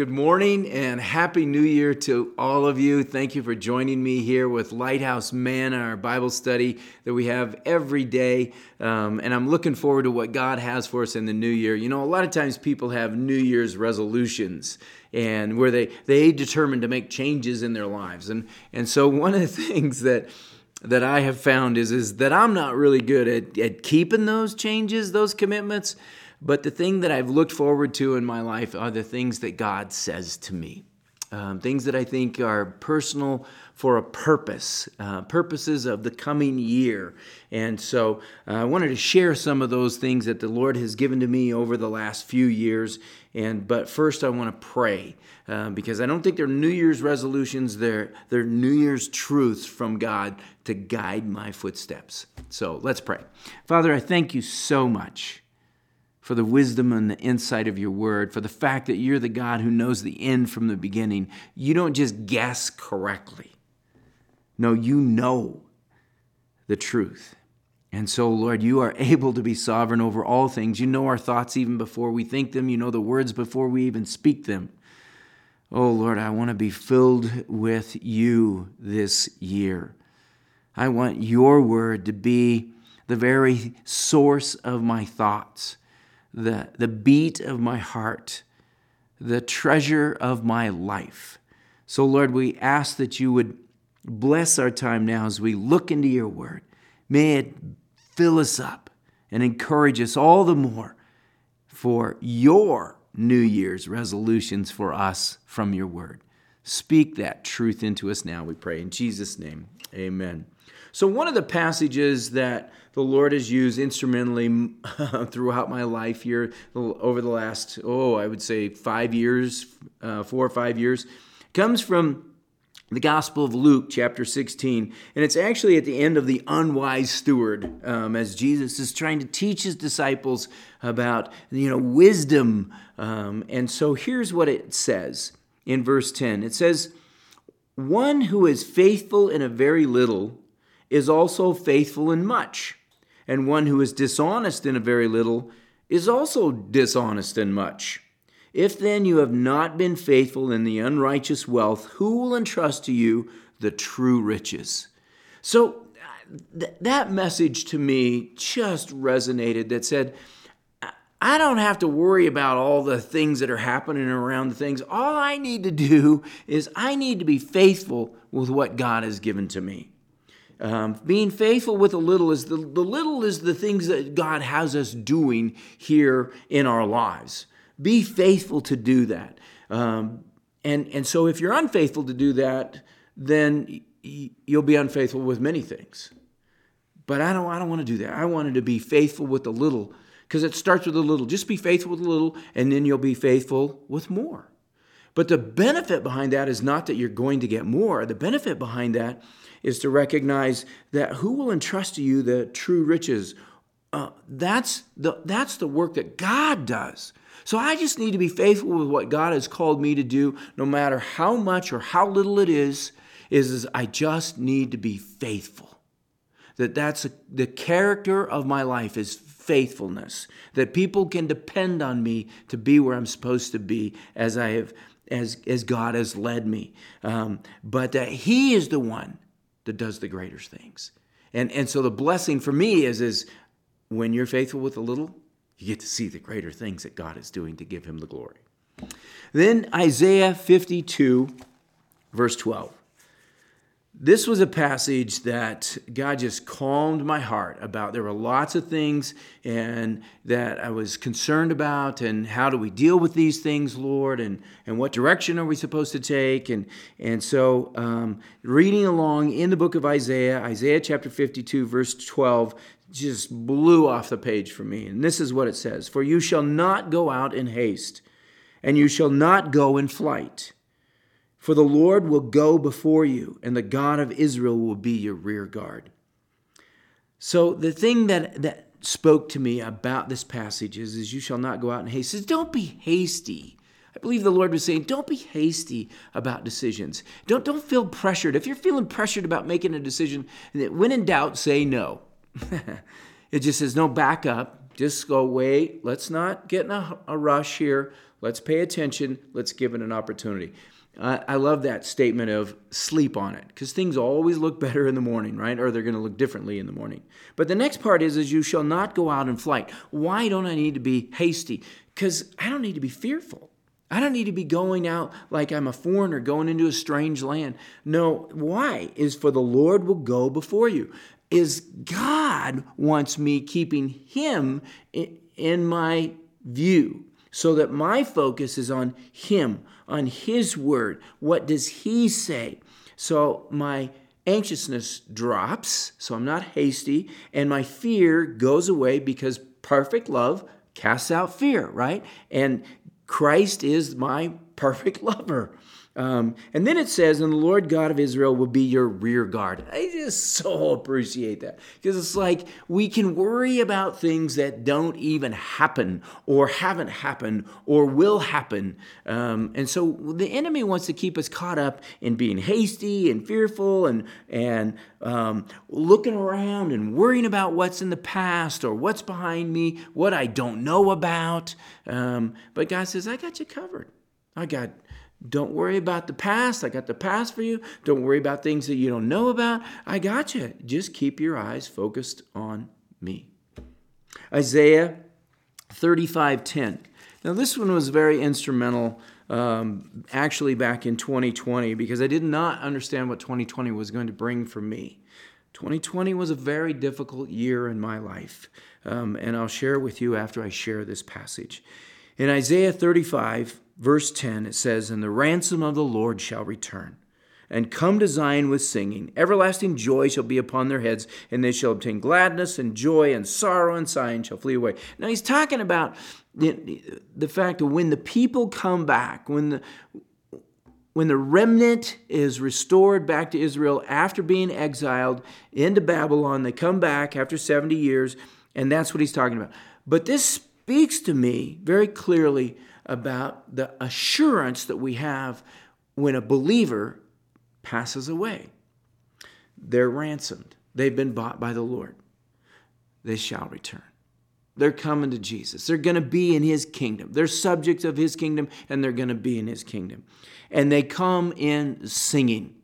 Good morning and Happy New Year to all of you. Thank you for joining me here with Lighthouse Man, our Bible study that we have every day. And I'm looking forward to what God has for us in the new year. You know, a lot of times people have New Year's resolutions and where they determine to make changes in their lives. And so one of the things that I have found is that I'm not really good at keeping those changes, those commitments. But the thing that I've looked forward to in my life are the things that God says to me, things that I think are personal for a purpose, purposes of the coming year. And so I wanted to share some of those things that the Lord has given to me over the last few years. But first, I want to pray because I don't think they're New Year's resolutions. They're New Year's truths from God to guide my footsteps. So let's pray. Father, I thank you so much for the wisdom and the insight of your word, for the fact that you're the God who knows the end from the beginning. You don't just guess correctly. No, you know the truth. And so, Lord, you are able to be sovereign over all things. You know our thoughts even before we think them. You know the words before we even speak them. Oh, Lord, I want to be filled with you this year. I want your word to be the very source of my thoughts, the beat of my heart, the treasure of my life. So, Lord, we ask that you would bless our time now as we look into your word. May it fill us up and encourage us all the more for your New Year's resolutions for us from your word. Speak that truth into us now, we pray. In Jesus' name, amen. So one of the passages that the Lord has used instrumentally throughout my life here over the last, I would say 5 years, 4 or 5 years, comes from the Gospel of Luke, chapter 16. And it's actually at the end of the unwise steward, as Jesus is trying to teach his disciples about, wisdom. And so here's what it says in verse 10. It says, "One who is faithful in a very little is also faithful in much, and one who is dishonest in a very little is also dishonest in much. If then you have not been faithful in the unrighteous wealth, who will entrust to you the true riches?" So that message to me just resonated, that said, I don't have to worry about all the things that are happening around the things. All I need to do is I need to be faithful with what God has given to me. Being faithful with a little is the little is the things that God has us doing here in our lives. Be faithful to do that. And so if you're unfaithful to do that, then you'll be unfaithful with many things. But I don't want to do that. I wanted to be faithful with a little, because it starts with a little. Just be faithful with a little, and then you'll be faithful with more. But the benefit behind that is not that you're going to get more. The benefit behind that is to recognize that who will entrust to you the true riches. That's the work that God does. So I just need to be faithful with what God has called me to do, no matter how much or how little it is I just need to be faithful. That's the character of my life is faithfulness, that people can depend on me to be where I'm supposed to be as I have, as God has led me. But that he is the one that does the greater things. And so the blessing for me is when you're faithful with a little, you get to see the greater things that God is doing to give him the glory. Then Isaiah 52, verse 12. This was a passage that God just calmed my heart about. There were lots of things and that I was concerned about, and how do we deal with these things, Lord, and what direction are we supposed to take? And so reading along in the book of Isaiah, Isaiah chapter 52, verse 12, just blew off the page for me. And this is what it says: "For you shall not go out in haste, and you shall not go in flight. For the Lord will go before you, and the God of Israel will be your rear guard." So the thing that spoke to me about this passage is you shall not go out in haste. It says, don't be hasty. I believe the Lord was saying, don't be hasty about decisions. Don't feel pressured. If you're feeling pressured about making a decision, when in doubt, say no. It just says, no, back up. just go, wait, let's not get in a rush here. Let's pay attention. Let's give it an opportunity. I love that statement of sleep on it, because things always look better in the morning, right? Or they're going to look differently in the morning. But the next part is you shall not go out in flight. Why don't I need to be hasty? Because I don't need to be fearful. I don't need to be going out like I'm a foreigner going into a strange land. No, why? Is for the Lord will go before you. Is God wants me keeping Him in my view, so that my focus is on Him, on His word. What does He say? So my anxiousness drops, so I'm not hasty, and my fear goes away, because perfect love casts out fear, right? And Christ is my perfect lover. And then it says, and the Lord God of Israel will be your rear guard. I just so appreciate that, because it's like we can worry about things that don't even happen or haven't happened or will happen. And so the enemy wants to keep us caught up in being hasty and fearful and looking around and worrying about what's in the past or what's behind me, what I don't know about. But God says, I got you covered. Don't worry about the past. I got the past for you. Don't worry about things that you don't know about. I got you. Just keep your eyes focused on me. Isaiah 35:10. Now, this one was very instrumental, actually back in 2020, because I did not understand what 2020 was going to bring for me. 2020 was a very difficult year in my life, and I'll share with you after I share this passage. In Isaiah 35, Verse 10, it says, and the ransom of the Lord shall return, and come to Zion with singing. Everlasting joy shall be upon their heads, and they shall obtain gladness and joy, and sorrow and sighing shall flee away. Now he's talking about the fact that when the people come back, when the remnant is restored back to Israel after being exiled into Babylon, they come back after 70 years, and that's what he's talking about. But this speaks to me very clearly about the assurance that we have when a believer passes away. They're ransomed. They've been bought by the Lord. They shall return. They're coming to Jesus. They're going to be in His kingdom. They're subjects of His kingdom, and they're going to be in His kingdom. And they come in singing.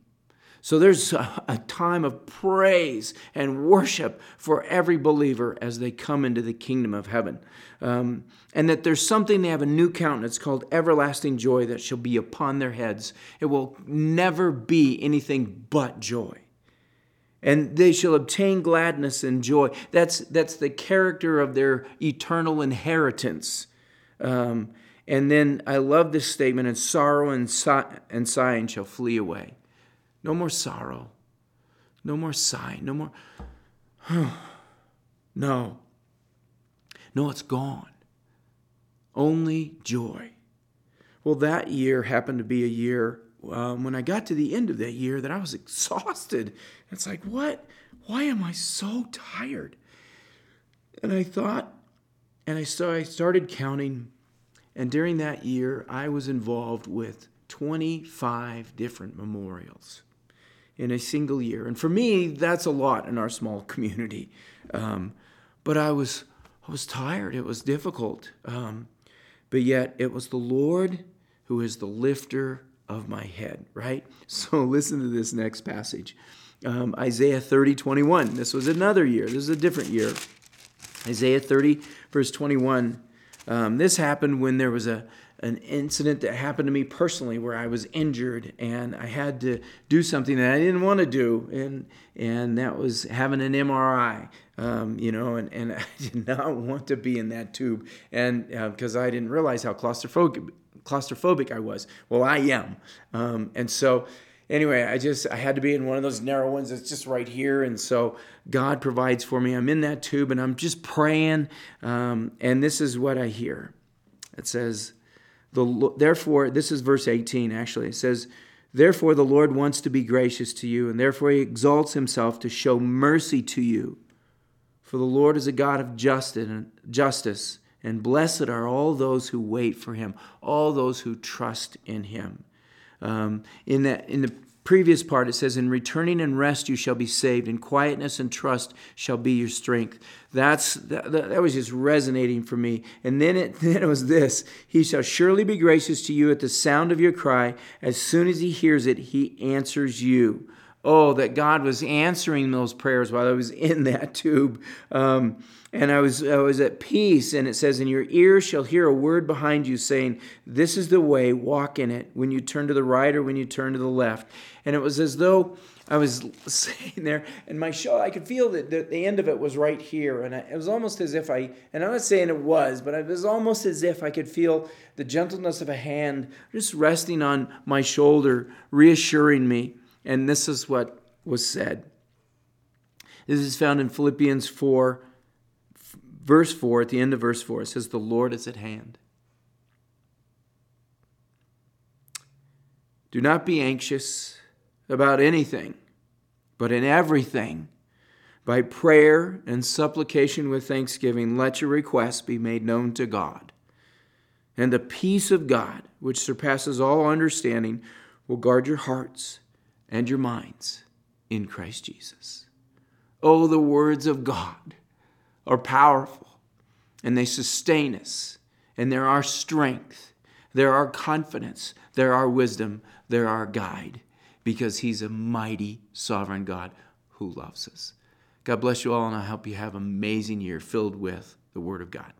So there's a time of praise and worship for every believer as they come into the kingdom of heaven. And that there's something, they have a new countenance called everlasting joy that shall be upon their heads. It will never be anything but joy. And they shall obtain gladness and joy. That's the character of their eternal inheritance. And then I love this statement, and sorrow and sighing shall flee away. No more sorrow, no more sigh, no more, no, it's gone. Only joy. Well, that year happened to be a year when I got to the end of that year that I was exhausted. It's like, what? Why am I so tired? And I thought, and I started counting, and during that year, I was involved with 25 different memorials in a single year. And for me, that's a lot in our small community. But I was tired. It was difficult. But yet it was the Lord who is the lifter of my head, right? So listen to this next passage. Isaiah 30:21. This was another year. This is a different year. Isaiah 30, verse 21. This happened when there was an incident that happened to me personally where I was injured and I had to do something that I didn't want to do, and that was having an MRI, and I did not want to be in that tube, and because I didn't realize how claustrophobic I was. Well, I am. And so anyway, I had to be in one of those narrow ones that's just right here, and so God provides for me. I'm in that tube and I'm just praying, and this is what I hear. It says, therefore, this is verse 18 actually, it says, therefore the Lord wants to be gracious to you, and therefore He exalts Himself to show mercy to you. For the Lord is a God of justice, and blessed are all those who wait for Him, all those who trust in Him. In the previous part, it says, in returning and rest you shall be saved, in quietness and trust shall be your strength. That was just resonating for me. And then it was this: he shall surely be gracious to you at the sound of your cry. As soon as he hears it, he answers you. Oh, that God was answering those prayers while I was in that tube. And I was at peace. And it says, and your ears shall hear a word behind you saying, this is the way, walk in it, when you turn to the right or when you turn to the left. And it was as though I was sitting there and my shoulder, I could feel that the end of it was right here. And it was almost as if I'm not saying it was, but it was almost as if I could feel the gentleness of a hand just resting on my shoulder, reassuring me. And this is what was said. This is found in Philippians 4, verse 4, at the end of verse 4. It says, the Lord is at hand. Do not be anxious about anything, but in everything, by prayer and supplication with thanksgiving, let your requests be made known to God. And the peace of God, which surpasses all understanding, will guard your hearts and your minds in Christ Jesus. Oh, the words of God are powerful, and they sustain us, and they're our strength, they're our confidence, they're our wisdom, they're our guide, because He's a mighty, sovereign God who loves us. God bless you all, and I hope you have an amazing year filled with the Word of God.